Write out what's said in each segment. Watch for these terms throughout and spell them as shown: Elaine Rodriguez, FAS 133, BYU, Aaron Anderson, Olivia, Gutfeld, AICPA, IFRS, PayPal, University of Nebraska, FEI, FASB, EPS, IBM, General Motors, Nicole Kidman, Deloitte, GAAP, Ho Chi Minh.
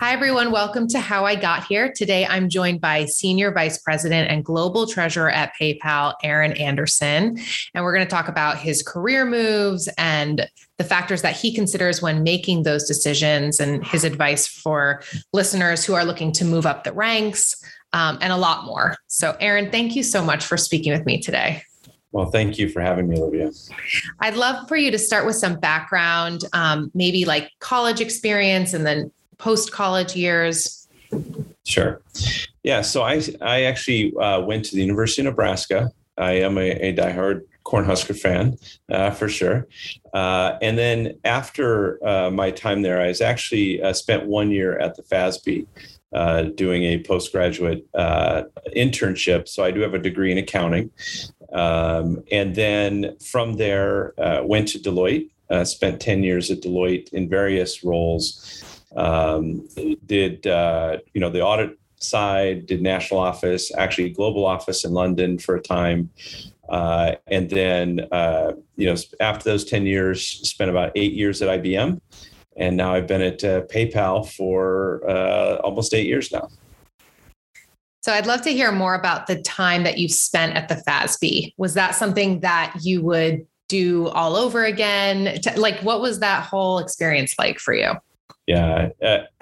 Hi, everyone. Welcome to How I Got Here. Today, I'm joined by Senior Vice President and Global Treasurer at PayPal, Aaron Anderson. And we're going to talk about his career moves and the factors that he considers when making those decisions and his advice for listeners who are looking to move up the ranks and a lot more. So, Aaron, thank you so much for speaking with me today. Well, thank you for having me, Olivia. I'd love for you to start with some background, maybe like college experience and then post-college years? Sure. Yeah. So I actually went to the University of Nebraska. I am a diehard Cornhusker fan, for sure. And then after my time there, I was actually spent 1 year at the FASB doing a postgraduate internship. So I do have a degree in accounting. And then from there, went to Deloitte, spent 10 years at Deloitte in various roles. Did, the audit side, did national office, actually global office in London for a time. And then, after those 10 years, spent about 8 years at IBM. And now I've been at PayPal for almost 8 years now. So I'd love to hear more about the time that you've spent at the FASB. Was that something that you would do all over again? What was that whole experience like for you? Yeah,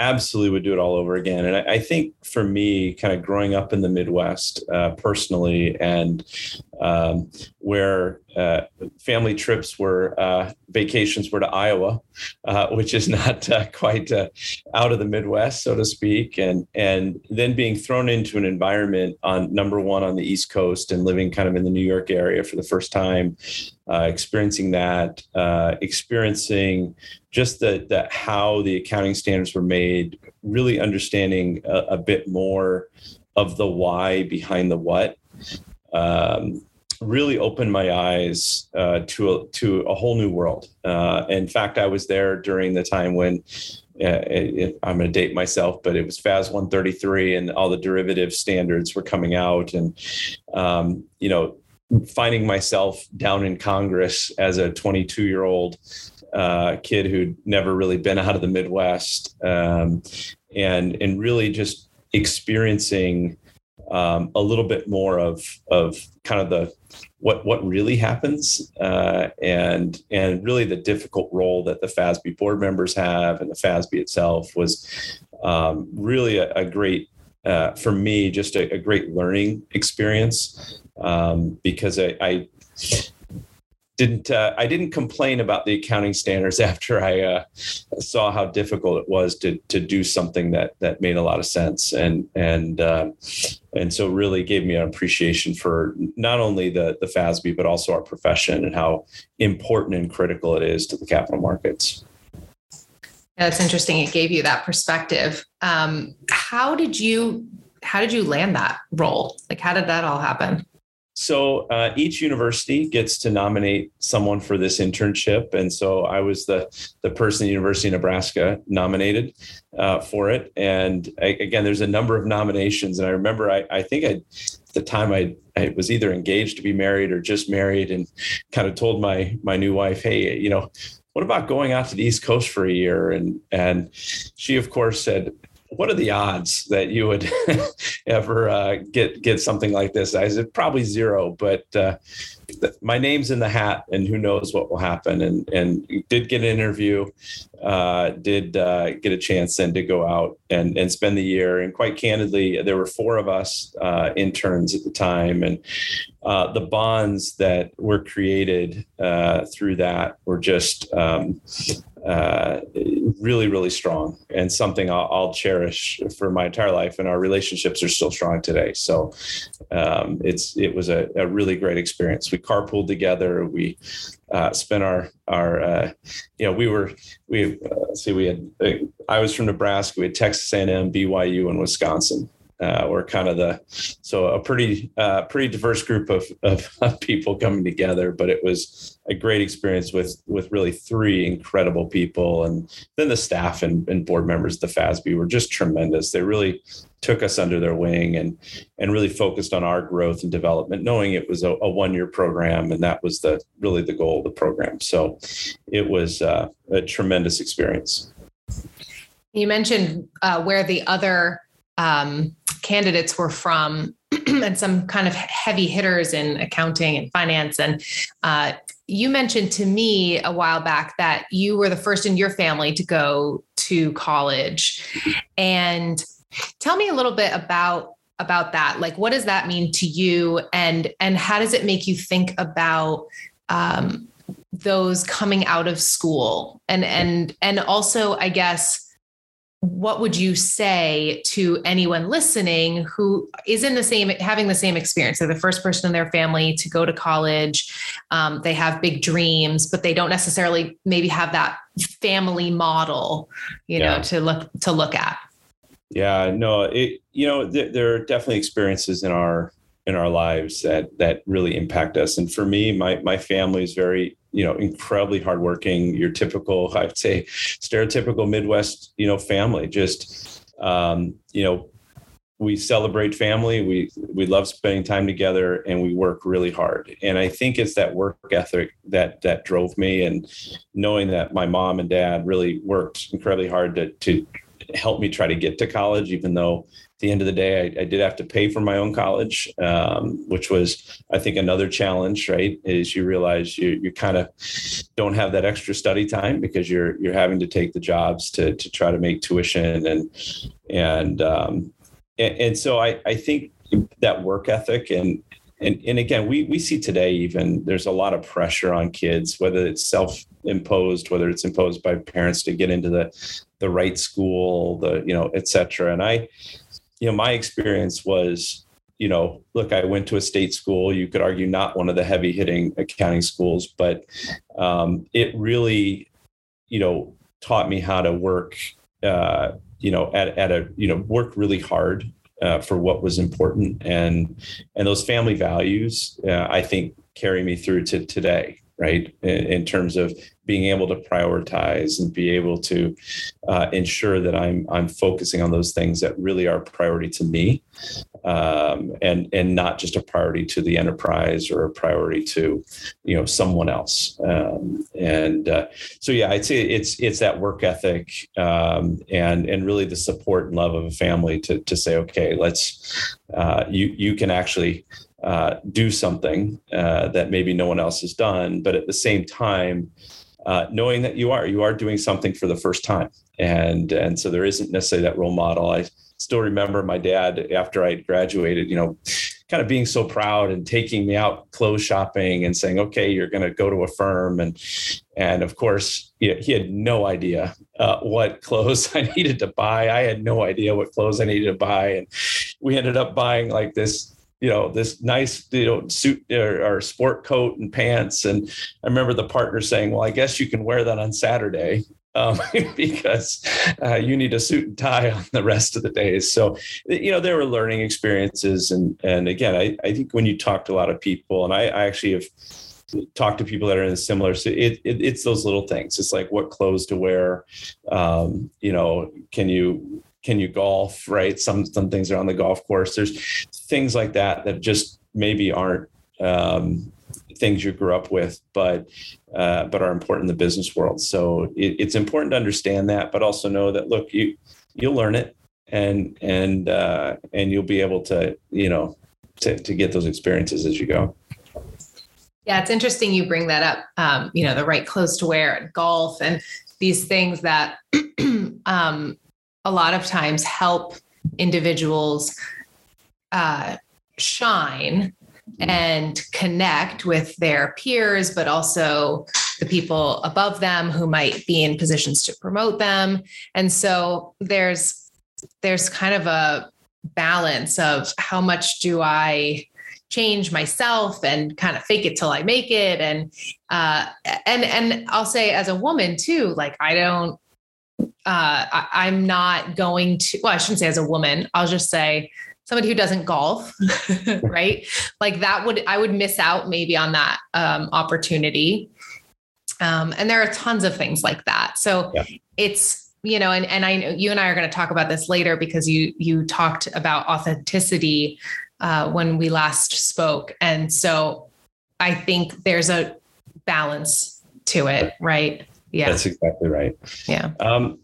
absolutely would do it all over again. And I think for me, kind of growing up in the Midwest personally, and where family trips were, vacations were to Iowa, which is not quite out of the Midwest, so to speak. And then being thrown into an environment on the East Coast and living kind of in the New York area for the first time, experiencing just the how the accounting standards were made, really understanding a bit more of the why behind the what, really opened my eyes to a whole new world. In fact, I was there during the time when I'm going to date myself, but it was FAS 133 and all the derivative standards were coming out, and finding myself down in Congress as a 22-year-old kid who'd never really been out of the Midwest, and really just experiencing a little bit more of kind of the what really happens, and really the difficult role that the FASB board members have, and the FASB itself was really a great, for me, just a great learning experience, because I didn't complain about the accounting standards after I saw how difficult it was to do something that made a lot of sense, and so really gave me an appreciation for not only the FASB but also our profession and how important and critical it is to the capital markets. Yeah, that's interesting. It gave you that perspective. How did you land that role? How did that all happen? So each university gets to nominate someone for this internship. And so I was the person the University of Nebraska nominated for it. And again, there's a number of nominations. And I remember, I think at the time I was either engaged to be married or just married, and kind of told my new wife, hey, what about going out to the East Coast for a year? And she, of course, said, what are the odds that you would ever get something like this? I said, probably zero, but my name's in the hat and who knows what will happen. And did get an interview, did get a chance then to go out and spend the year. And quite candidly, there were four of us interns at the time. And the bonds that were created through that were just really, really strong, and something I'll cherish for my entire life. And our relationships are still strong today. So it was a really great experience. We carpooled together. We spent I was from Nebraska. We had Texas A&M, BYU, and Wisconsin. We're kind of a pretty diverse group of people coming together, but it was a great experience with really three incredible people. And then the staff and board members of the FASB were just tremendous. They really took us under their wing and really focused on our growth and development, knowing it was a one-year program, and that was really the goal of the program. So it was a tremendous experience. You mentioned where the other candidates were from and some kind of heavy hitters in accounting and finance. And you mentioned to me a while back that you were the first in your family to go to college. And tell me a little bit about that. Like, what does that mean to you? And how does it make you think about those coming out of school? And also, I guess, what would you say to anyone listening who is having the same experience? They're the first person in their family to go to college. They have big dreams, but they don't necessarily maybe have that family model, you know, to look at. Yeah, no, there are definitely experiences in our lives that really impact us. And for me, my family is very, incredibly hardworking, your typical, I'd say stereotypical Midwest, family, just, we celebrate family. We love spending time together, and we work really hard. And I think it's that work ethic that drove me, and knowing that my mom and dad really worked incredibly hard to help me try to get to college, even though at the end of the day, I did have to pay for my own college, which was, I think, another challenge, right? Is you realize you kind of don't have that extra study time because you're having to take the jobs to try to make tuition. And so I think that work ethic and again, we see today, even there's a lot of pressure on kids, whether it's self-imposed, whether it's imposed by parents to get into the right school, et cetera. And my experience was, look, I went to a state school. You could argue not one of the heavy hitting accounting schools, but it really, taught me how to work, work really hard for what was important. And those family values, I think, carry me through to today, right? In terms of being able to prioritize and be able to ensure that I'm focusing on those things that really are a priority to me, and not just a priority to the enterprise or a priority to, someone else. I'd say it's that work ethic and really the support and love of a family to say, okay, let's you can actually do something that maybe no one else has done, but at the same time, knowing that you are doing something for the first time. And so there isn't necessarily that role model. I still remember my dad, after I graduated, kind of being so proud and taking me out clothes shopping and saying, okay, you're going to go to a firm. And of course, he had no idea what clothes I needed to buy. I had no idea what clothes I needed to buy. And we ended up buying like this nice, suit or sport coat and pants. And I remember the partner saying, well, I guess you can wear that on Saturday because you need a suit and tie on the rest of the days. So, there were learning experiences. And again, I think when you talk to a lot of people, and I actually have talked to people that are in a similar, it's those little things. It's like what clothes to wear, can you golf, right? Some things are on the golf course. There's things like that just maybe aren't things you grew up with, but are important in the business world. So it's important to understand that, but also know that, look, you'll learn it and you'll be able to, to get those experiences as you go. Yeah. It's interesting you bring that up, the right clothes to wear at golf and these things that, a lot of times help individuals shine and connect with their peers, but also the people above them who might be in positions to promote them. And so there's kind of a balance of how much do I change myself and kind of fake it till I make it. And I'll say, as a woman too, like I'm not going to, well, I shouldn't say as a woman, I'll just say somebody who doesn't golf, right? Like I would miss out maybe on that opportunity. And there are tons of things like that. So yeah. It's you know, and I know you and I are going to talk about this later because you talked about authenticity when we last spoke. And so I think there's a balance to it, right? Yeah, that's exactly right. Yeah.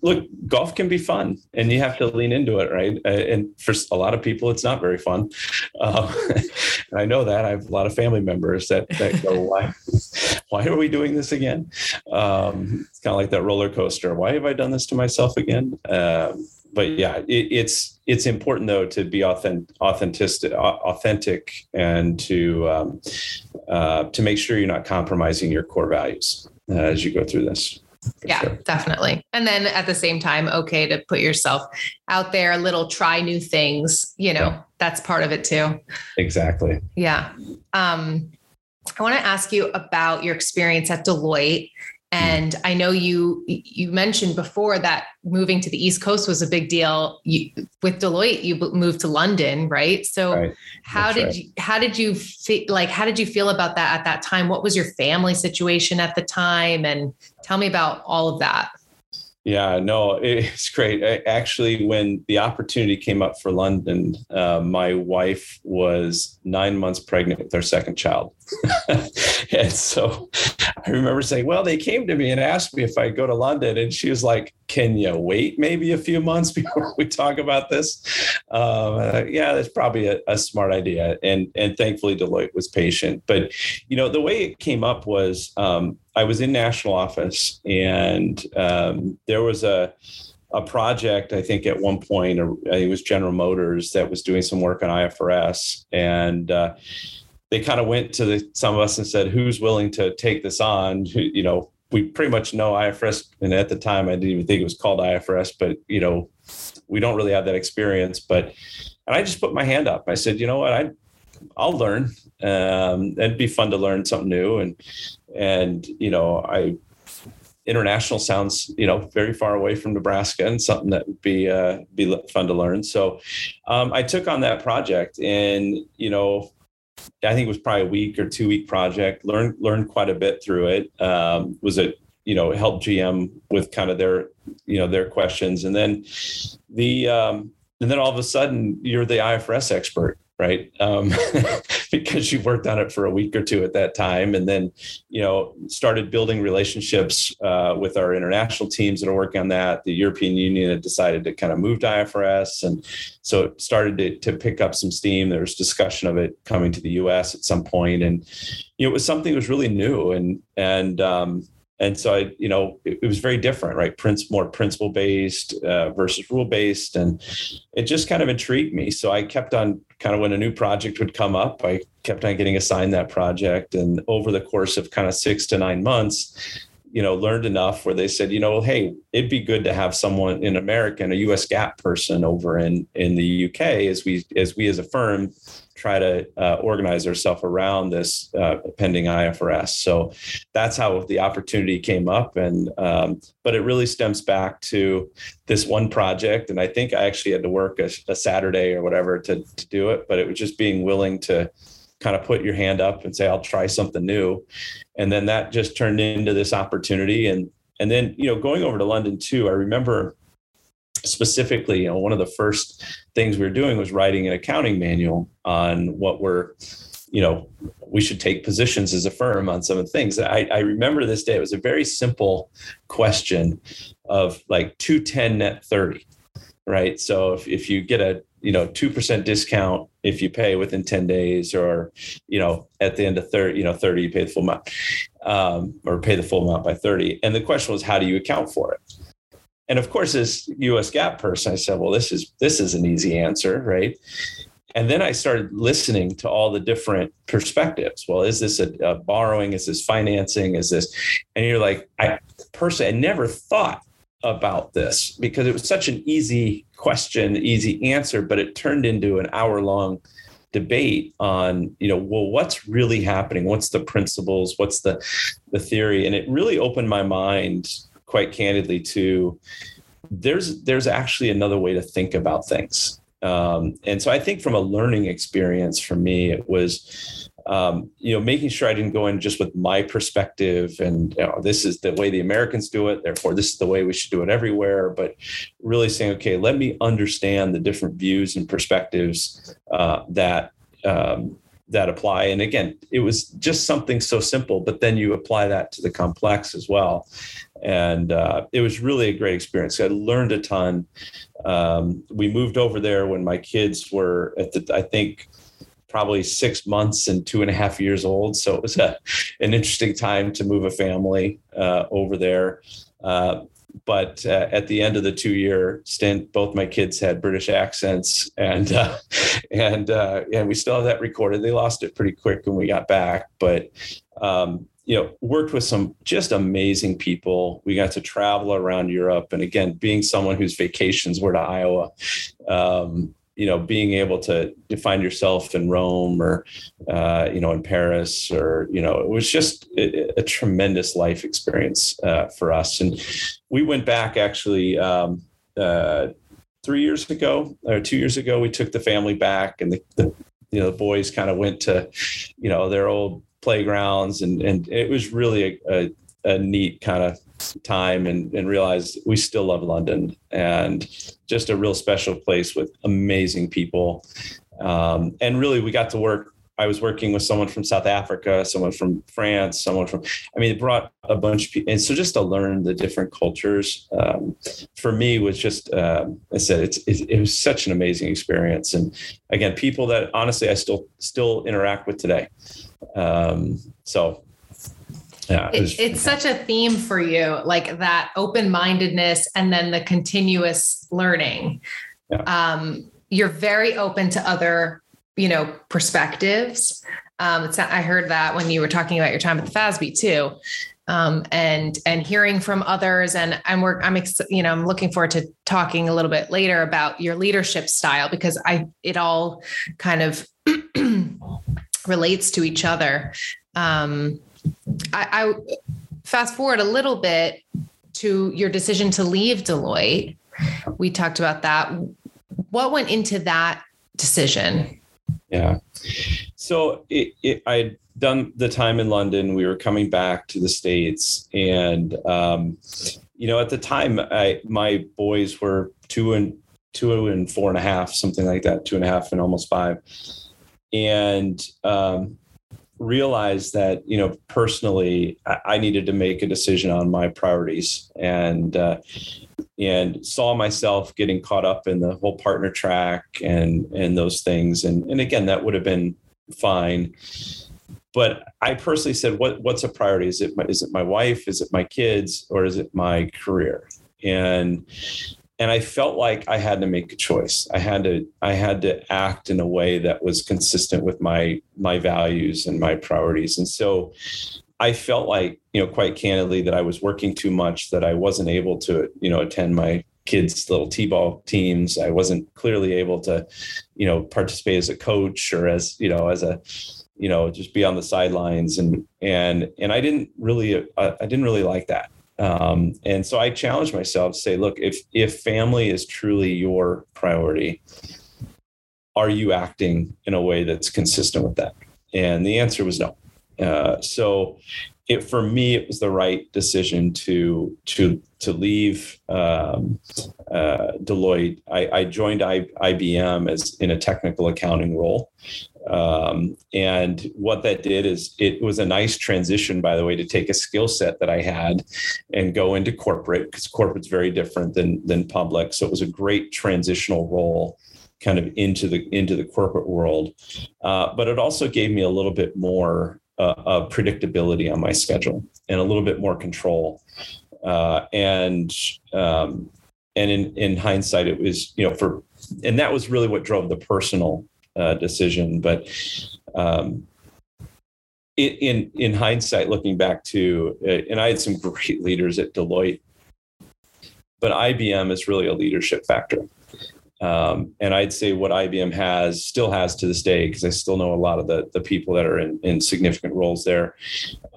Look, golf can be fun and you have to lean into it. Right. And for a lot of people, it's not very fun. And I know that I have a lot of family members that go, why are we doing this again? It's kind of like that roller coaster. Why have I done this to myself again? But yeah, it's important though, to be authentic and to make sure you're not compromising your core values as you go through this. Yeah, sure. Definitely. And then at the same time, okay to put yourself out there, a little try new things, you know, yeah. That's part of it too. Exactly. Yeah. I want to ask you about your experience at Deloitte. And I know you mentioned before that moving to the East Coast was a big deal. With Deloitte, you moved to London, right? So right. How did you feel about that at that time? What was your family situation at the time? And tell me about all of that. Yeah, no, it's great. Actually, when the opportunity came up for London, my wife was 9 months pregnant with her second child. And so I remember saying, well, they came to me and asked me if I'd go to London. And she was like, can you wait maybe a few months before we talk about this? Yeah, that's probably a smart idea. And thankfully, Deloitte was patient. But, you know, the way it came up was I was in national office and there was a project, I think at one point, it was General Motors that was doing some work on IFRS. And they kind of went to some of us and said, who's willing to take this on? You know, we pretty much know IFRS. And at the time, I didn't even think it was called IFRS, but, you know, we don't really have that experience. But, and I just put my hand up. I said, you know what, I'll learn. It'd be fun to learn something new. And, you know, international sounds, you know, very far away from Nebraska and something that would be fun to learn. So I took on that project and, you know, I think it was probably a week or 2 week project, learned quite a bit through it. Helped GM with kind of their, you know, their questions. And then and then all of a sudden you're the IFRS expert, right? Because you worked on it for a week or two at that time. And then, you know, started building relationships with our international teams that are working on that. The European Union had decided to kind of move to IFRS. And so it started to pick up some steam. There was discussion of it coming to the US at some point. And, you know, it was something that was really new. And so I, you know, it was very different, right? More principle-based versus rule-based. And it just kind of intrigued me. So I kept on kind of when a new project would come up, I kept on getting assigned that project. And over the course of kind of 6 to 9 months, you know, learned enough where they said, you know, hey, it'd be good to have someone in America, a US GAAP person over in the UK as we as a firm try to organize ourselves around this pending IFRS. So that's how the opportunity came up. And but it really stems back to this one project. And I think I actually had to work a Saturday or whatever to do it, but it was just being willing to kind of put your hand up and say, I'll try something new. And then that just turned into this opportunity. And then, you know, going over to London too, I remember specifically, you know, one of the first things we were doing was writing an accounting manual on what we should take positions as a firm on some of the things. I remember this day, it was a very simple question of like 210 net 30, right? So if you get a, you know, 2% discount if you pay within 10 days or, you know, at the end of 30, you pay the full amount or pay the full amount by 30. And the question was, how do you account for it? And of course, as US GAAP person, I said, well, this is an easy answer, right? And then I started listening to all the different perspectives. Well, is this a borrowing? Is this financing? Is this? And you're like, I never thought about this because it was such an easy question, easy answer, but it turned into an hour-long debate on, you know, well, what's really happening? What's the principles? What's the theory? And it really opened my mind, quite candidly, to there's actually another way to think about things. And so I think from a learning experience for me, it was making sure I didn't go in just with my perspective and this is the way the Americans do it, therefore this is the way we should do it everywhere, but really saying, okay, let me understand the different views and perspectives that apply. And again, it was just something so simple, but then you apply that to the complex as well. And it was really a great experience. I learned a ton. We moved over there when my kids were at probably 6 months and 2.5 years old. So it was an interesting time to move a family over there. But at the end of the 2-year stint, both my kids had British accents, and we still have that recorded. They lost it pretty quick when we got back, but worked with some just amazing people. We got to travel around Europe, and again, being someone whose vacations were to Iowa, being able to find yourself in Rome or, in Paris or, it was just a tremendous life experience for us. And we went back actually 3 years ago or 2 years ago, we took the family back, and the boys kind of went to, their old playgrounds, and it was really a neat kind of time, and realized we still love London, and just a real special place with amazing people. And really we got to work. I was working with someone from South Africa, someone from France, it brought a bunch of people. And so just to learn the different cultures, for me was just, it was such an amazing experience. And again, people that honestly, I still interact with today. Yeah, it's such a theme for you, like that open-mindedness and then the continuous learning. Yeah. You're very open to other, perspectives. I heard that when you were talking about your time at the FASB too, and hearing from others. And I'm looking forward to talking a little bit later about your leadership style, because it all kind of relates to each other. I fast forward a little bit to your decision to leave Deloitte. We talked about that. What went into that decision? Yeah. So I had done the time in London. We were coming back to the States, and at the time, my boys were 2 and 4.5, something like that, 2.5 and almost 5, and realized that, personally, I needed to make a decision on my priorities, and saw myself getting caught up in the whole partner track and those things. And again, that would have been fine. But I personally said, what's a priority? Is it my wife? Is it my kids? Or is it my career? And I felt like I had to make a choice. I had to act in a way that was consistent with my values and my priorities. And so I felt like, quite candidly, that I was working too much, that I wasn't able to, attend my kids' little T-ball teams. I wasn't clearly able to, participate as a coach or as, just be on the sidelines. And I didn't really like that. And so I challenged myself to say, look, if family is truly your priority, are you acting in a way that's consistent with that? And the answer was no. So for me, it was the right decision to leave Deloitte. I joined IBM in a technical accounting role. And what that did is, it was a nice transition, by the way, to take a skill set that I had and go into corporate, because corporate's very different than public. So it was a great transitional role kind of into the corporate world. But it also gave me a little bit more of predictability on my schedule and a little bit more control. And in hindsight, it was, and that was really what drove the personal decision. But in hindsight, looking back to, and I had some great leaders at Deloitte, but IBM is really a leadership factor. And I'd say what IBM still has to this day, because I still know a lot of the people that are in significant roles there.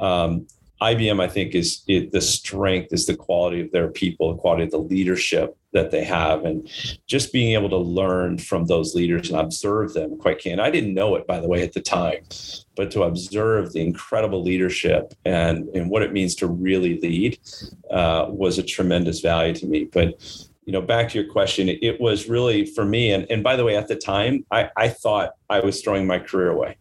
IBM, I think, the strength is the quality of their people, the quality of the leadership that they have, and just being able to learn from those leaders and observe them quite keen. I didn't know it, by the way, at the time, but to observe the incredible leadership and what it means to really lead was a tremendous value to me. But, you know, back to your question, it was really for me. And by the way, at the time, I thought I was throwing my career away.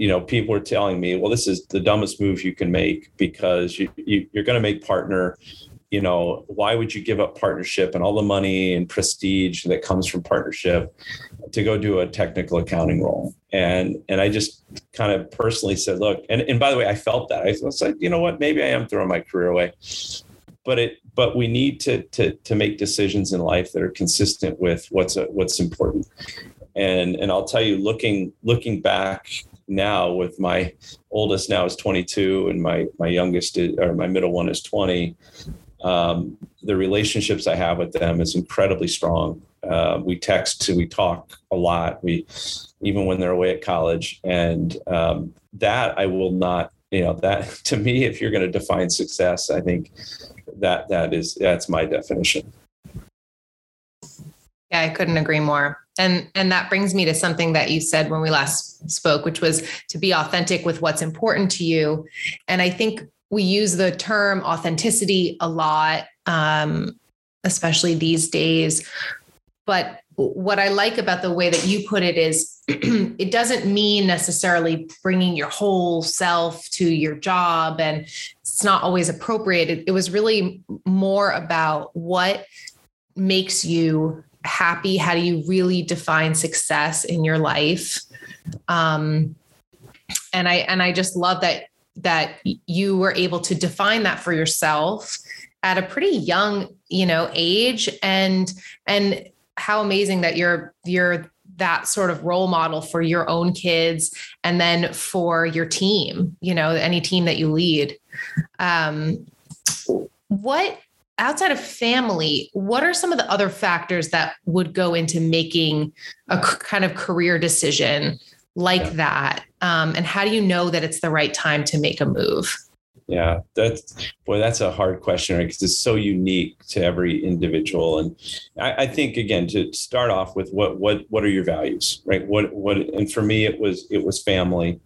You know, people were telling me, well, this is the dumbest move you can make because you're going to make partner. You know, why would you give up partnership and all the money and prestige that comes from partnership to go do a technical accounting role? And I just kind of personally said, look, and by the way, I felt that. I was like, you know what, maybe I am throwing my career away. But we need to make decisions in life that are consistent with what's important. And I'll tell you, looking back now, with my oldest now is 22 and my youngest is, or my middle one is 20. The relationships I have with them is incredibly strong. We text, we talk a lot. We, even when they're away at college, and that I will not, you know, that to me, if you're going to define success, I think that's my definition. Yeah, I couldn't agree more. And that brings me to something that you said when we last spoke, which was to be authentic with what's important to you. And I think we use the term authenticity a lot, especially these days. But what I like about the way that you put it is it doesn't mean necessarily bringing your whole self to your job, and it's not always appropriate. It was really more about what makes you happy. How do you really define success in your life? And I just love that you were able to define that for yourself at a pretty young, you know, age, and how amazing that you're that sort of role model for your own kids, and then for your team, you know, any team that you lead. What outside of family, what are some of the other factors that would go into making a kind of career decision like that? And how do you know that it's the right time to make a move? Yeah, that's a hard question, right? Because it's so unique to every individual. And I think, again, to start off with what are your values, right? What, and for me, it was family.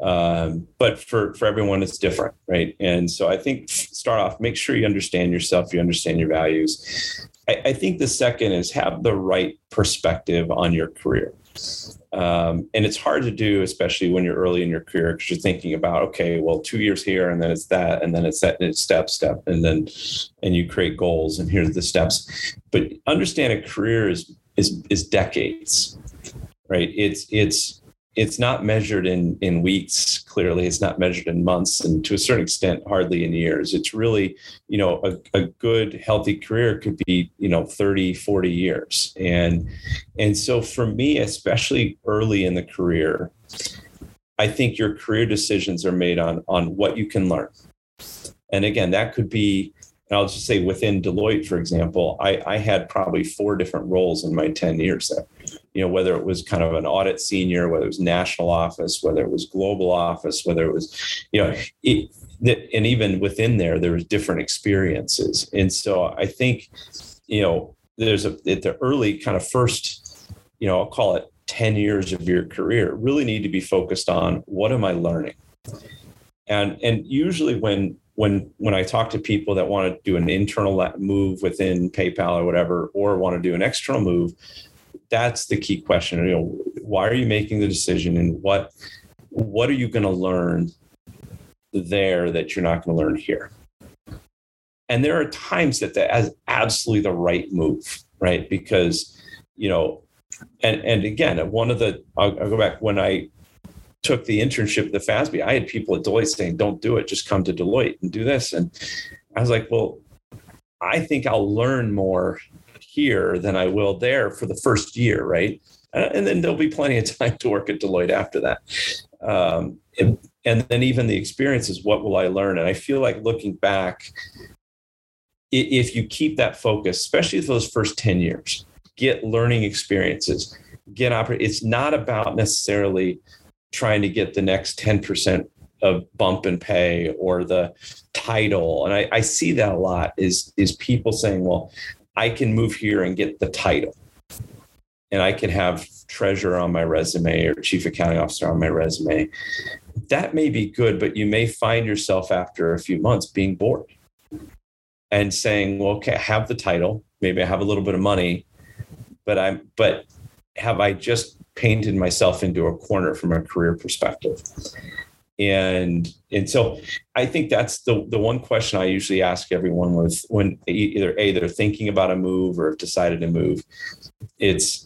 But for everyone, it's different, right? And so I think start off, make sure you understand yourself, you understand your values. I think the second is have the right perspective on your career. And it's hard to do, especially when you're early in your career, because you're thinking about, okay, well, 2 years here, and then it's that, and then it's that, and it's step, and you create goals, and here's the steps. But understand a career is decades, right? It's not measured in weeks, clearly. It's not measured in months, and to a certain extent, hardly in years. It's really, you know, a good, healthy career could be, you know, 30, 40 years. And so for me, especially early in the career, I think your career decisions are made on what you can learn. And again, that could be, and I'll just say within Deloitte, for example, I had probably 4 different roles in my 10 years there. You know, whether it was kind of an audit senior, whether it was national office, whether it was global office, whether it was, you know, and even within there was different experiences. And so I think, you know, there's at the early kind of first, you know, I'll call it 10 years of your career, really need to be focused on what am I learning? And usually when I talk to people that want to do an internal move within PayPal or whatever, or want to do an external move, that's the key question. You know, why are you making the decision, and what are you going to learn there that you're not going to learn here? And there are times that is absolutely the right move, right? Because, you know, and again, I'll go back, when I took the internship at the FASB, I had people at Deloitte saying, don't do it, just come to Deloitte and do this. And I was like, well, I think I'll learn more here than I will there for the first year, right? And then there'll be plenty of time to work at Deloitte after that. And then even the experiences, what will I learn? And I feel like looking back, if you keep that focus, especially those first 10 years, get learning experiences, it's not about necessarily trying to get the next 10% of bump in pay or the title. And I see that a lot is people saying, well, I can move here and get the title. And I can have treasurer on my resume or chief accounting officer on my resume. That may be good, but you may find yourself after a few months being bored and saying, well, okay, I have the title. Maybe I have a little bit of money, but have I just painted myself into a corner from a career perspective? And so I think that's the one question I usually ask everyone with when either A, they're thinking about a move or have decided to move. It's,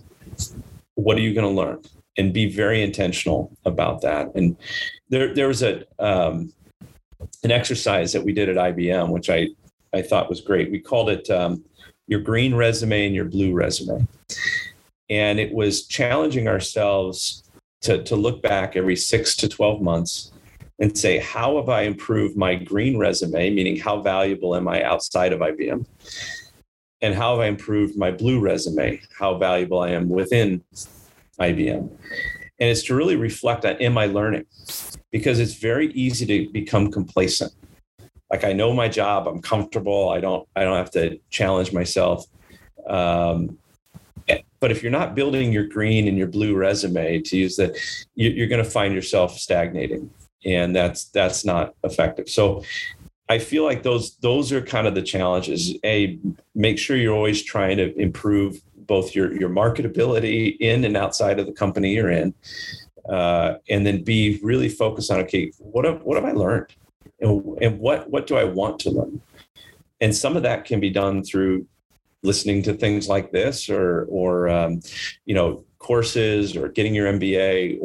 what are you going to learn? And be very intentional about that. And there was an exercise that we did at IBM, which I thought was great. We called it your green resume and your blue resume. And it was challenging ourselves to look back every 6 to 12 months and say, how have I improved my green resume? Meaning, how valuable am I outside of IBM? And how have I improved my blue resume? How valuable I am within IBM. And it's to really reflect on, am I learning? Because it's very easy to become complacent. Like, I know my job, I'm comfortable. I don't have to challenge myself. But if you're not building your green and your blue resume to use that, you're going to find yourself stagnating, and that's not effective. So I feel like those are kind of the challenges. A, make sure you're always trying to improve both your marketability in and outside of the company you're in. And then B, really focus on, okay, what have I learned? And what do I want to learn? And some of that can be done through listening to things like this or courses or getting your MBA,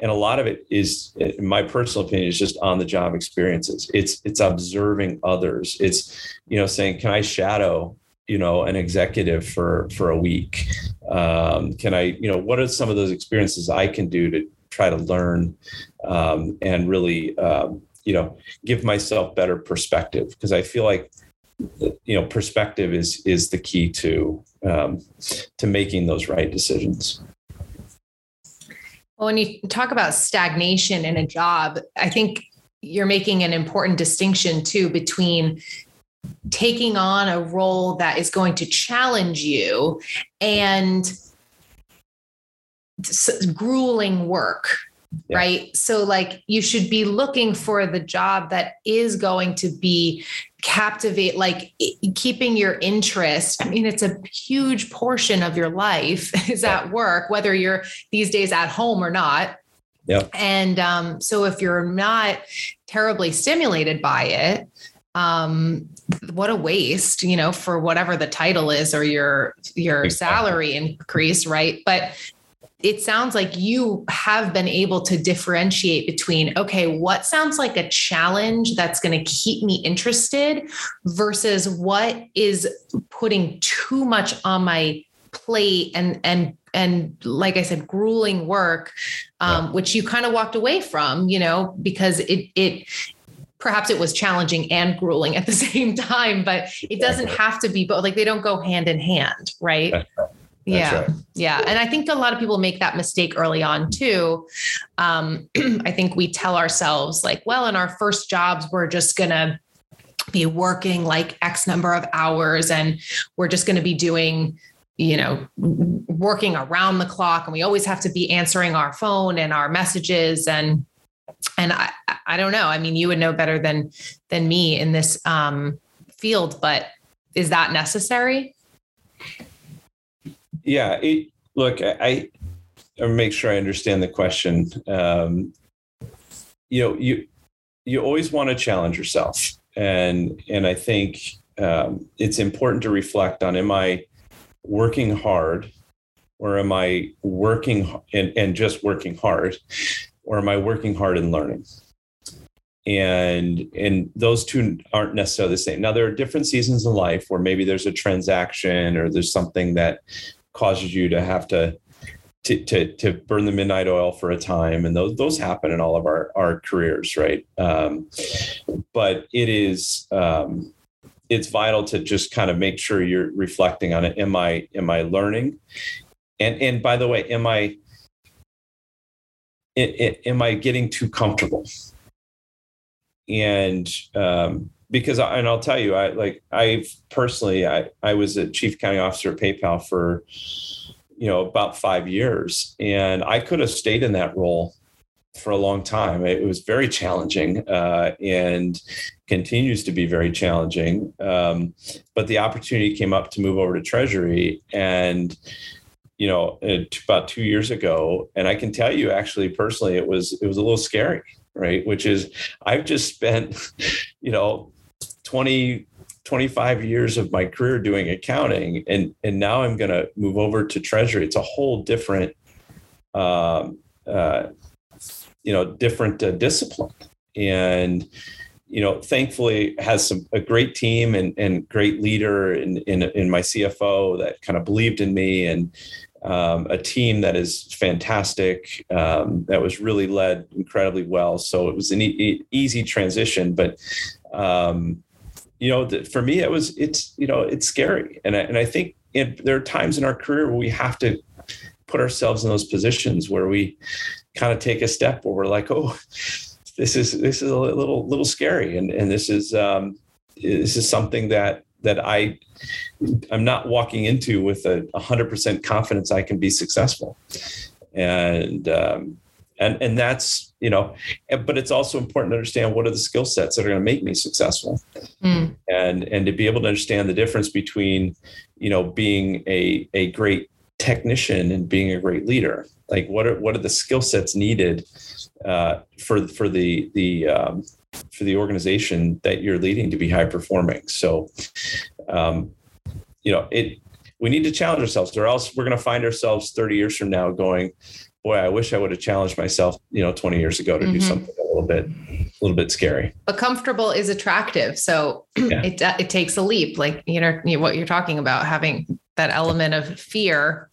and a lot of it is, in my personal opinion, is just on the job experiences. It's observing others. It's, saying, can I shadow, an executive for a week? Can I, what are some of those experiences I can do to try to learn and really, give myself better perspective? Because I feel like, perspective is the key to making those right decisions. Well, when you talk about stagnation in a job, I think you're making an important distinction too between taking on a role that is going to challenge you and grueling work. Yeah. Right. So like, you should be looking for the job that is going to be captivate, like keeping your interest. I mean, it's a huge portion of your life is at work, whether you're these days at home or not. Yeah. And so if you're not terribly stimulated by it, what a waste, for whatever the title is or your salary increase. Right. But it sounds like you have been able to differentiate between, okay, what sounds like a challenge that's going to keep me interested versus what is putting too much on my plate and like I said, grueling work, which you kind of walked away from, because it perhaps it was challenging and grueling at the same time, but it doesn't have to be both. Like, they don't go hand in hand. Right. That's right. Yeah. And I think a lot of people make that mistake early on too. I think we tell ourselves like, well, in our first jobs, we're just going to be working like X number of hours and we're just going to be doing, working around the clock. And we always have to be answering our phone and our messages. And I don't know. I mean, you would know better than me in this field, but is that necessary? Yeah. I make sure I understand the question. You always want to challenge yourself. And I think it's important to reflect on, am I working hard or am I working and just working hard, or am I working hard and learning? And those two aren't necessarily the same. Now, there are different seasons in life where maybe there's a transaction or there's something that causes you to have to burn the midnight oil for a time. And those happen in all of our careers. Right. But it is, it's vital to just kind of make sure you're reflecting on it. Am I learning? And by the way, am I getting too comfortable? And because, and I'll tell you, I personally was a chief accounting officer at PayPal for, about 5 years, and I could have stayed in that role for a long time. It was very challenging, and continues to be very challenging. But the opportunity came up to move over to Treasury, and, about 2 years ago. And I can tell you, actually, personally, it was a little scary, right? Which is, I've just spent, 20, 25 years of my career doing accounting, and now I'm going to move over to Treasury. It's a whole different, different discipline, and, thankfully has a great team and great leader in my CFO that kind of believed in me, and a team that is fantastic, that was really led incredibly well. So it was an easy transition, but, for me, it's scary. And I think there are times in our career where we have to put ourselves in those positions where we kind of take a step where we're like, oh, this is a little scary. And this is something that I'm not walking into with 100% confidence I can be successful. And that's, but it's also important to understand what are the skill sets that are going to make me successful. Mm. And to be able to understand the difference between, being a great technician and being a great leader. Like what are the skill sets needed for the organization that you're leading to be high performing? So, we need to challenge ourselves, or else we're going to find ourselves 30 years from now going, boy, I wish I would have challenged myself, 20 years ago to do something a little bit scary. But comfortable is attractive. So yeah. It takes a leap, like, what you're talking about, having that element of fear.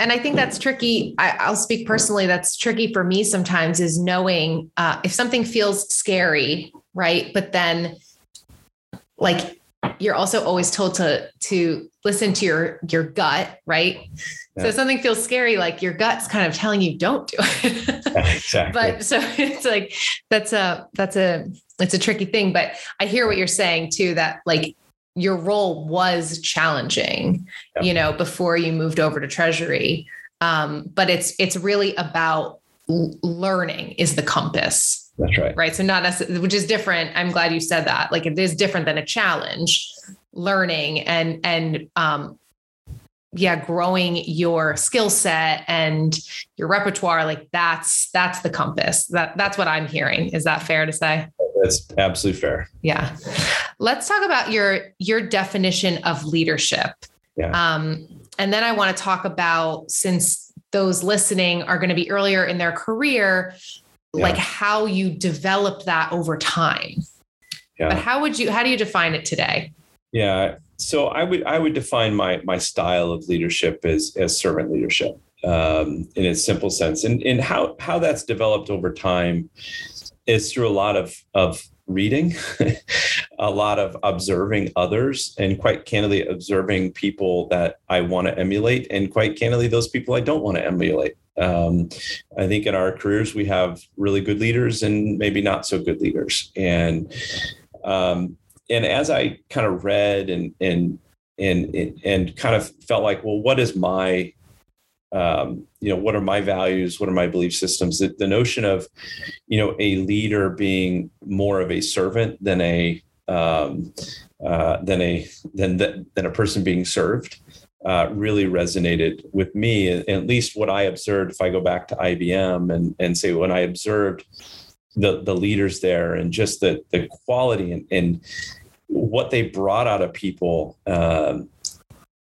And I think that's tricky. I'll speak personally. That's tricky for me sometimes, is knowing if something feels scary, right? But then, like, you're also always told to listen to your gut, right? Yeah. So if something feels scary, like your gut's kind of telling you don't do it. Yeah, exactly. But so it's like, it's a tricky thing. But I hear what you're saying too, that like your role was challenging, yeah, before you moved over to Treasury. But it's really about learning is the compass. That's right. Right. So not necessarily, which is different. I'm glad you said that. Like it is different than a challenge, learning and growing your skill set and your repertoire. Like that's the compass. That's what I'm hearing. Is that fair to say? That's absolutely fair. Yeah. Let's talk about your definition of leadership. Yeah. And then I want to talk about, since those listening are going to be earlier in their career, like how you develop that over time. Yeah. But how do you define it today? Yeah. So I would define my style of leadership as servant leadership, in its simple sense. And how that's developed over time is through a lot of reading, a lot of observing others, and quite candidly, observing people that I want to emulate, and quite candidly, those people I don't want to emulate. I think in our careers, we have really good leaders and maybe not so good leaders. And as I kind of read and kind of felt like, well, what is my, what are my values? What are my belief systems? The notion of, a leader being more of a servant than a person being served, really resonated with me, and at least what I observed. If I go back to IBM and say, when I observed the leaders there and just the quality and what they brought out of people,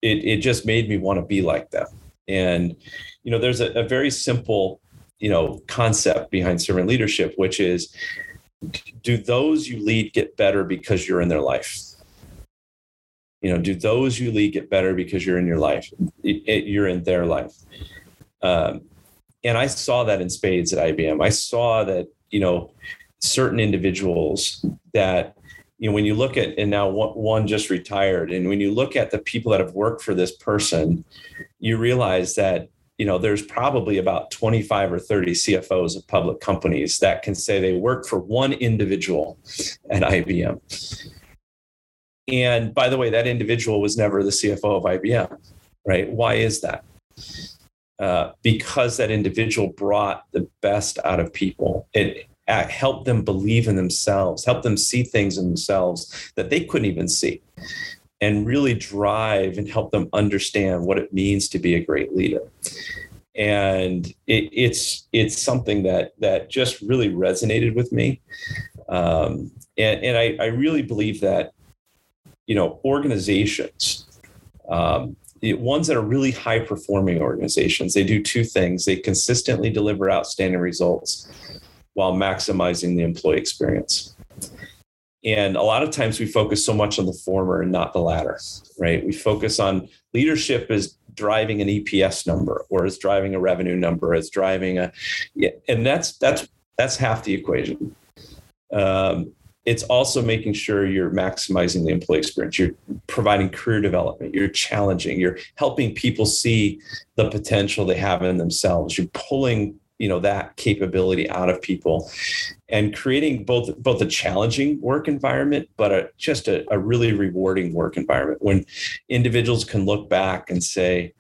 it just made me want to be like them. And, there's a very simple, concept behind servant leadership, which is, do those you lead get better because you're in their life? Do those you lead get better because you're in your life? You're in their life. And I saw that in spades at IBM. I saw that, certain individuals that, when you look at, and now one just retired, and when you look at the people that have worked for this person, you realize that you know, there's probably about 25 or 30 CFOs of public companies that can say they work for one individual at IBM. And by the way, that individual was never the CFO of IBM, right? Why is that? Because that individual brought the best out of people. It helped them believe in themselves, helped them see things in themselves that they couldn't even see, and really drive and help them understand what it means to be a great leader. And it's something that just really resonated with me. And I really believe that, you know, organizations, ones that are really high performing organizations, they do two things. They consistently deliver outstanding results while maximizing the employee experience. And a lot of times we focus so much on the former and not the latter, right? We focus on leadership as driving an EPS number, or as driving a revenue number, as driving a, and that's half the equation. It's also making sure you're maximizing the employee experience. You're providing career development. You're challenging. You're helping people see the potential they have in themselves. You're pulling, you know, that capability out of people, and creating both a challenging work environment, but just a really rewarding work environment when individuals can look back and say,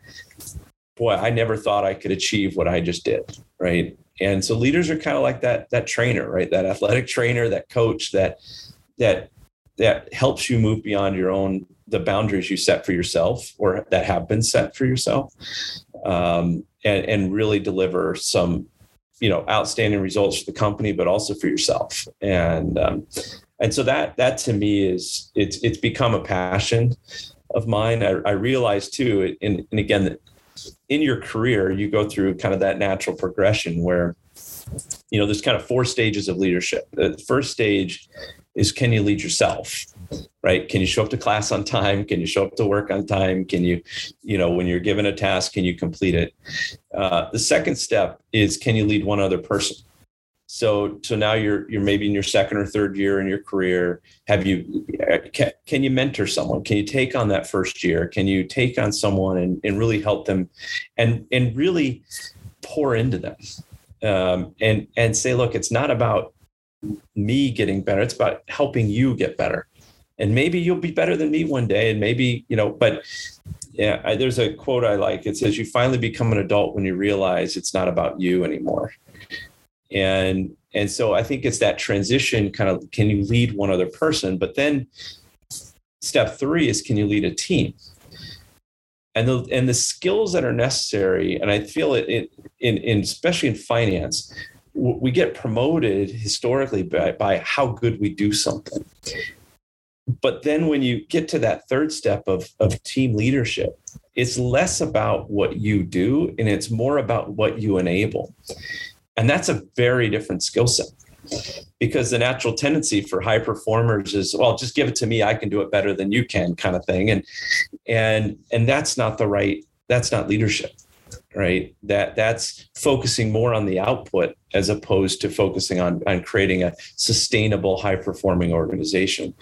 boy, I never thought I could achieve what I just did, right? And so leaders are kind of like that trainer, right? That athletic trainer, that coach that helps you move beyond the boundaries you set for yourself, or that have been set for yourself. And really deliver some, you know, outstanding results for the company, but also for yourself. And so that to me is, it's become a passion of mine. I realize too, and again, that in your career, you go through kind of that natural progression where, you know, there's kind of four stages of leadership. The first stage is, can you lead yourself, right? Can you show up to class on time? Can you show up to work on time? Can you, you know, when you're given a task, can you complete it? The second step is, can you lead one other person? So now you're maybe in your second or third year in your career. Can you mentor someone? Can you take on that first year? Can you take on someone and really help them and really pour into them? And say, look, it's not about me getting better. It's about helping you get better. And maybe you'll be better than me one day. And maybe, you know, but yeah, there's a quote I like. It says, you finally become an adult when you realize it's not about you anymore. And so I think it's that transition, kind of, can you lead one other person? But then step three is, can you lead a team? And the skills that are necessary, and I feel it, especially in finance, we get promoted historically by how good we do something. But then when you get to that third step of team leadership, it's less about what you do, and it's more about what you enable. And that's a very different skill set, because the natural tendency for high performers is, well, just give it to me. I can do it better than you can, kind of thing. And that's not leadership, right? That's focusing more on the output as opposed to focusing on creating a sustainable, high performing organization.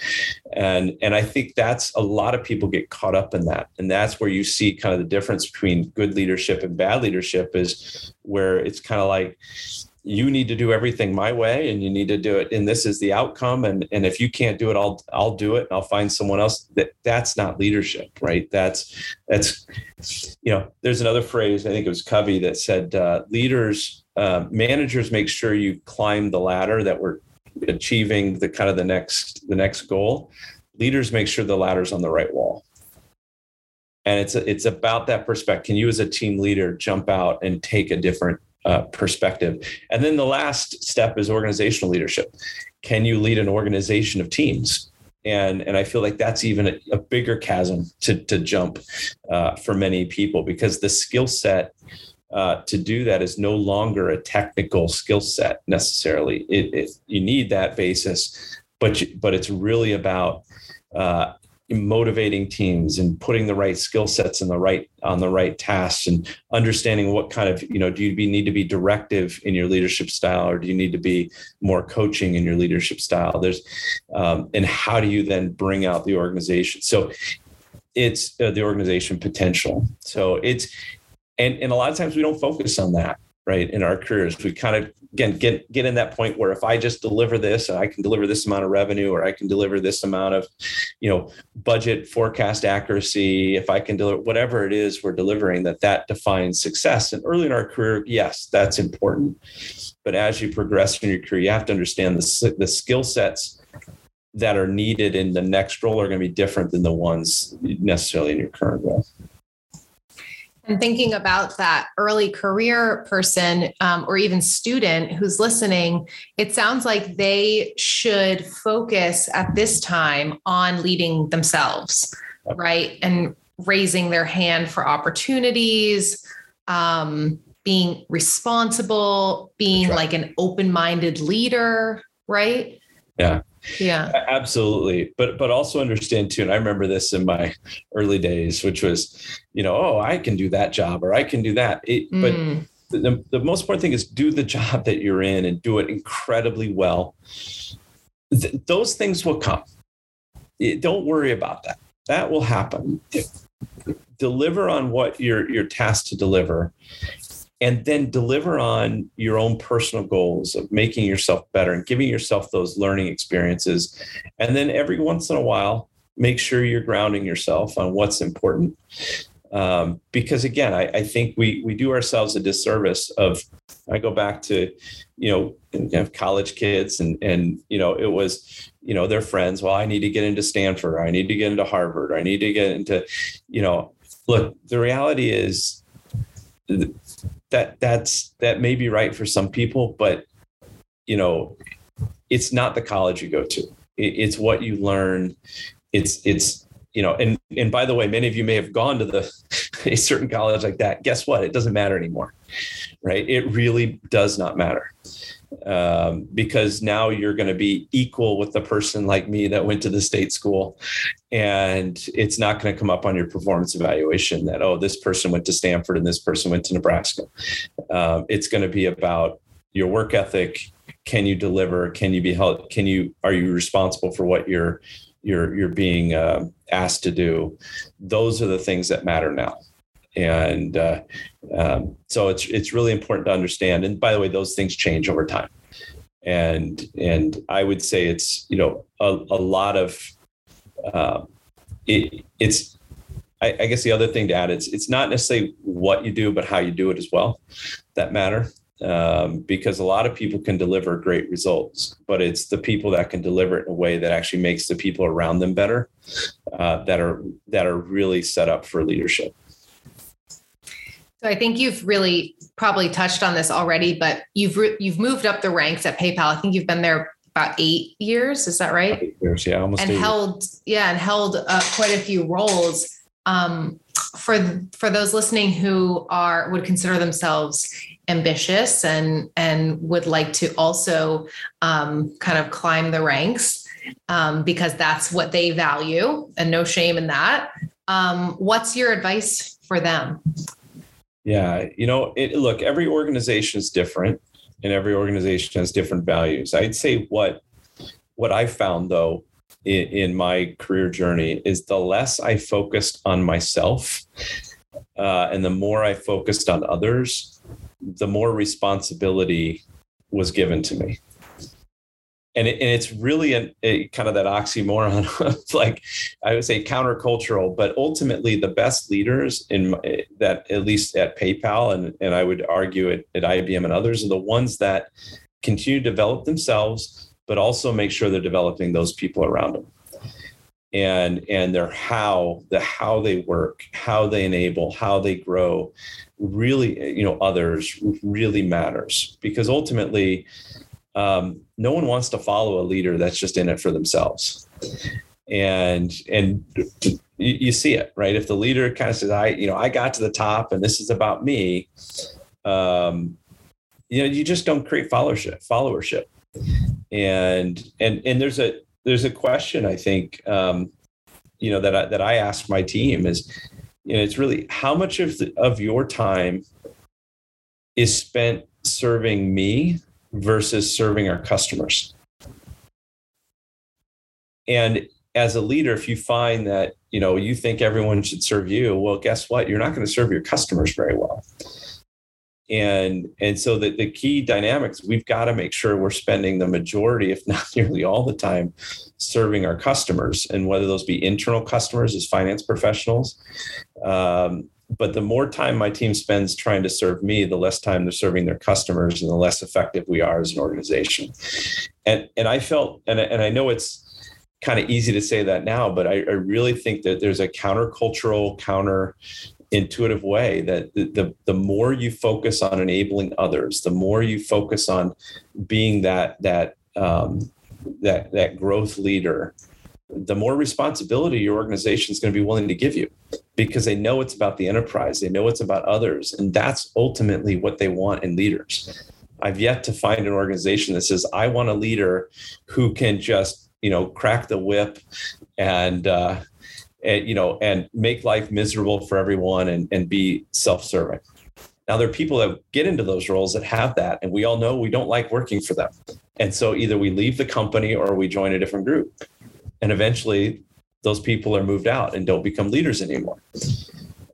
And I think that's, a lot of people get caught up in that. And that's where you see kind of the difference between good leadership and bad leadership, is where it's kind of like, you need to do everything my way, and you need to do it, and this is the outcome. And if you can't do it, I'll do it, and I'll find someone else. That's not leadership, right? That's, you know, there's another phrase, I think it was Covey, that said, managers make sure you climb the ladder, that we're achieving the kind of the next goal. Leaders make sure the ladder's on the right wall. And it's about that perspective. Can you, as a team leader, jump out and take a different perspective? And then the last step is organizational leadership. Can you lead an organization of teams? And I feel like that's even a bigger chasm to jump for many people, because the skill set to do that is no longer a technical skill set necessarily. You need that basis, but it's really about motivating teams and putting the right skill sets on the right tasks, and understanding what kind of, you know, do you need to be directive in your leadership style, or do you need to be more coaching in your leadership style? And how do you then bring out the organization? So it's the organization potential. So it's, And a lot of times we don't focus on that, right? In our careers, we kind of, again, get in that point where if I just deliver this, I can deliver this amount of revenue, or I can deliver this amount of, budget forecast accuracy. If I can deliver whatever it is we're delivering, that defines success. And early in our career, yes, that's important. But as you progress in your career, you have to understand the skill sets that are needed in the next role are going to be different than the ones necessarily in your current role. And thinking about that early career person or even student who's listening, it sounds like they should focus at this time on leading themselves, right? And raising their hand for opportunities, being responsible, being like an open-minded leader, right? Yeah. Yeah, absolutely. But also understand too, and I remember this in my early days, which was, I can do that job or I can do that. But the most important thing is do the job that you're in and do it incredibly well. Those things will come. Don't worry about that. That will happen. Deliver on what you're tasked to deliver. And then deliver on your own personal goals of making yourself better and giving yourself those learning experiences. And then every once in a while, make sure you're grounding yourself on what's important. Because again, I think we do ourselves a disservice of, I go back to, college kids and, it was, their friends, well, I need to get into Stanford, I need to get into Harvard, I need to get into, look, the reality is, that may be right for some people, but it's not the college you go to. It's what you learn. It's and by the way, many of you may have gone to a certain college like that. Guess what? It doesn't matter anymore, right? It really does not matter because now you're going to be equal with the person like me that went to the state school, and it's not going to come up on your performance evaluation that, oh, this person went to Stanford and this person went to Nebraska. It's going to be about your work ethic. Can you deliver? Can you be held? Are you responsible for what you're being asked to do? Those are the things that matter now. And so it's really important to understand. And by the way, those things change over time. And I would say it's, a lot of it's, I guess the other thing to add, it's not necessarily what you do, but how you do it as well that matter. Because a lot of people can deliver great results, but it's the people that can deliver it in a way that actually makes the people around them better, that are really set up for leadership. So I think you've really probably touched on this already, but you've moved up the ranks at PayPal. I think you've been there about 8 years. Is that right? 8 years, yeah, almost. And held quite a few roles. For those listening who would consider themselves ambitious and would like to also kind of climb the ranks because that's what they value, and no shame in that. What's your advice for them? Yeah, look, every organization is different and every organization has different values. I'd say what I found though in my career journey is the less I focused on myself and the more I focused on others, the more responsibility was given to me. And it's really a kind of that oxymoron of, like, I would say countercultural, but ultimately the best leaders at least at PayPal, and I would argue at IBM and others, are the ones that continue to develop themselves, but also make sure they're developing those people around them. And their how they work, how they enable, how they grow, really, others really matters, because ultimately no one wants to follow a leader that's just in it for themselves. And you see it, right? If the leader kind of says, I got to the top and this is about me, you just don't create followership. And there's a question, I think, that I ask my team is, it's really how much of your time is spent serving me versus serving our customers. And as a leader, if you find that, you know, you think everyone should serve you, well, guess what? You're not going to serve your customers very well. And so the key dynamics, we've got to make sure we're spending the majority, if not nearly all the time, serving our customers. And whether those be internal customers as finance professionals. But the more time my team spends trying to serve me, the less time they're serving their customers and the less effective we are as an organization. And I felt, and I know it's kind of easy to say that now, but I really think that there's a countercultural, counterintuitive way that the more you focus on enabling others, the more you focus on being that growth leader, the more responsibility your organization is going to be willing to give you, because they know it's about the enterprise. They know it's about others. And that's ultimately what they want in leaders. I've yet to find an organization that says, I want a leader who can just, you know, crack the whip and make life miserable for everyone and be self-serving. Now, there are people that get into those roles that have that, and we all know we don't like working for them. And so either we leave the company or we join a different group. And eventually those people are moved out and don't become leaders anymore.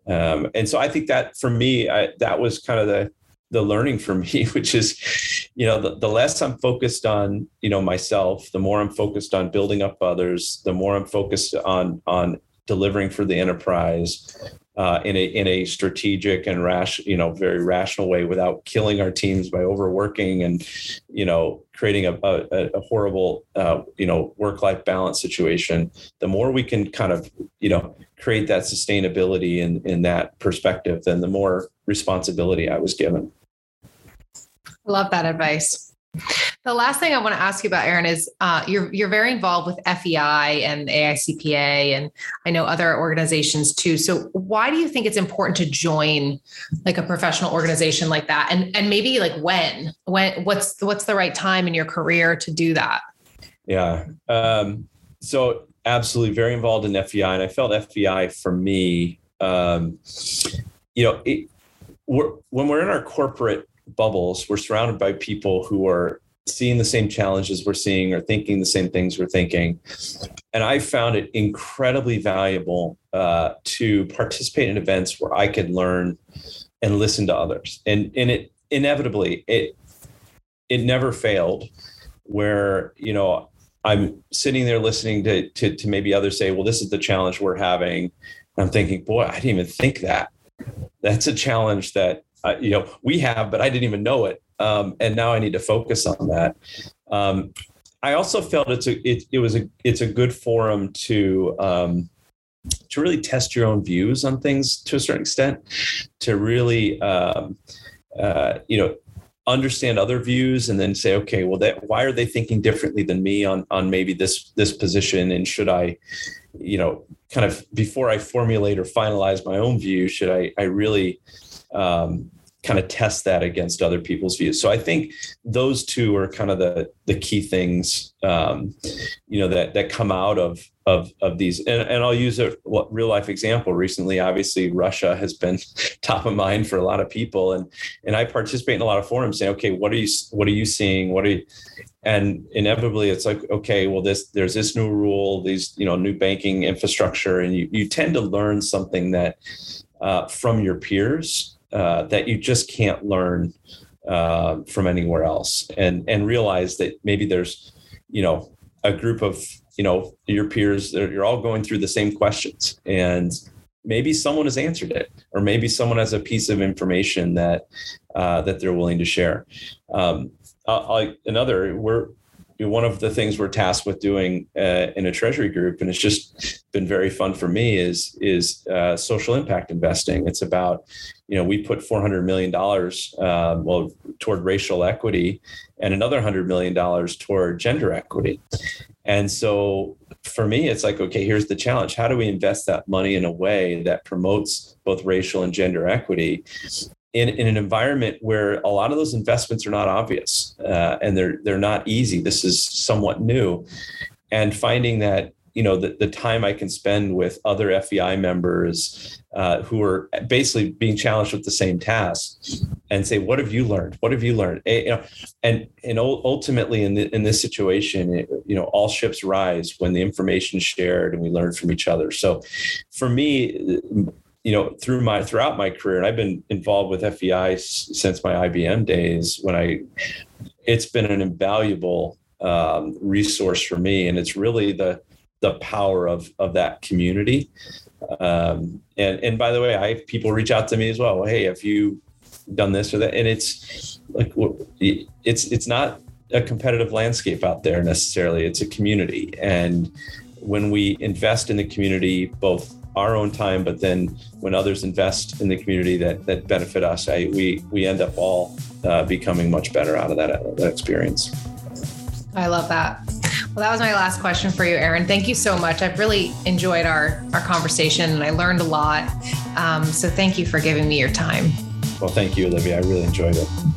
And so I think that for me, that was kind of the learning for me, which is, you know, the less I'm focused on, you know, myself, the more I'm focused on building up others, the more I'm focused on delivering for the enterprise in a strategic and very rational way, without killing our teams by overworking and, you know, creating a horrible, work-life balance situation. The more we can kind of, you know, create that sustainability in that perspective, then the more responsibility I was given. I love that advice. The last thing I want to ask you about, Aaron, is you're very involved with FEI and AICPA, and I know other organizations too. So why do you think it's important to join like a professional organization like that? And maybe like when what's the right time in your career to do that? Yeah. So absolutely very involved in FEI, and I felt FEI for me, when we're in our corporate bubbles, we're surrounded by people who are seeing the same challenges we're seeing or thinking the same things we're thinking. And I found it incredibly valuable to participate in events where I could learn and listen to others. And it inevitably, it never failed where, you know, I'm sitting there listening to maybe others say, well, this is the challenge we're having. And I'm thinking, boy, I didn't even think that. That's a challenge that, we have, but I didn't even know it. And now I need to focus on that. I also felt it's a good forum to really test your own views on things to a certain extent, to really, understand other views and then say, okay, well, why are they thinking differently than me on maybe this position? And should I, kind of before I formulate or finalize my own view, should I really, kind of test that against other people's views. So I think those two are kind of the key things, that come out of these. And I'll use a real life example. Recently, obviously, Russia has been top of mind for a lot of people. And I participate in a lot of forums saying, okay, what are you seeing? And inevitably it's like, okay, well, there's this new rule, these, new banking infrastructure, and you tend to learn something that from your peers, that you just can't learn from anywhere else, and realize that maybe there's, a group of, your peers, you're all going through the same questions, and maybe someone has answered it, or maybe someone has a piece of information that they're willing to share. One of the things we're tasked with doing in a treasury group, and it's just been very fun for me, is social impact investing. It's about, we put $400 million toward racial equity and another $100 million toward gender equity. And so for me, it's like, okay, here's the challenge. How do we invest that money in a way that promotes both racial and gender equity in an environment where a lot of those investments are not obvious and they're not easy? This is somewhat new, and finding that you know, the time I can spend with other FEI members who are basically being challenged with the same tasks, and say, what have you learned? What have you learned? And ultimately in this situation, you know, all ships rise when the information is shared and we learn from each other. So for me, you know, throughout my career, and I've been involved with FEI since my IBM days, it's been an invaluable resource for me. And it's really the power of that community. And by the way, I have people reach out to me as well. Well, hey, have you done this or that? And it's like, it's not a competitive landscape out there necessarily. It's a community. And when we invest in the community, both our own time, but then when others invest in the community that benefit us, we end up all becoming much better out of that experience. I love that. Well, that was my last question for you, Aaron. Thank you so much. I've really enjoyed our conversation and I learned a lot. So thank you for giving me your time. Well, thank you, Olivia. I really enjoyed it.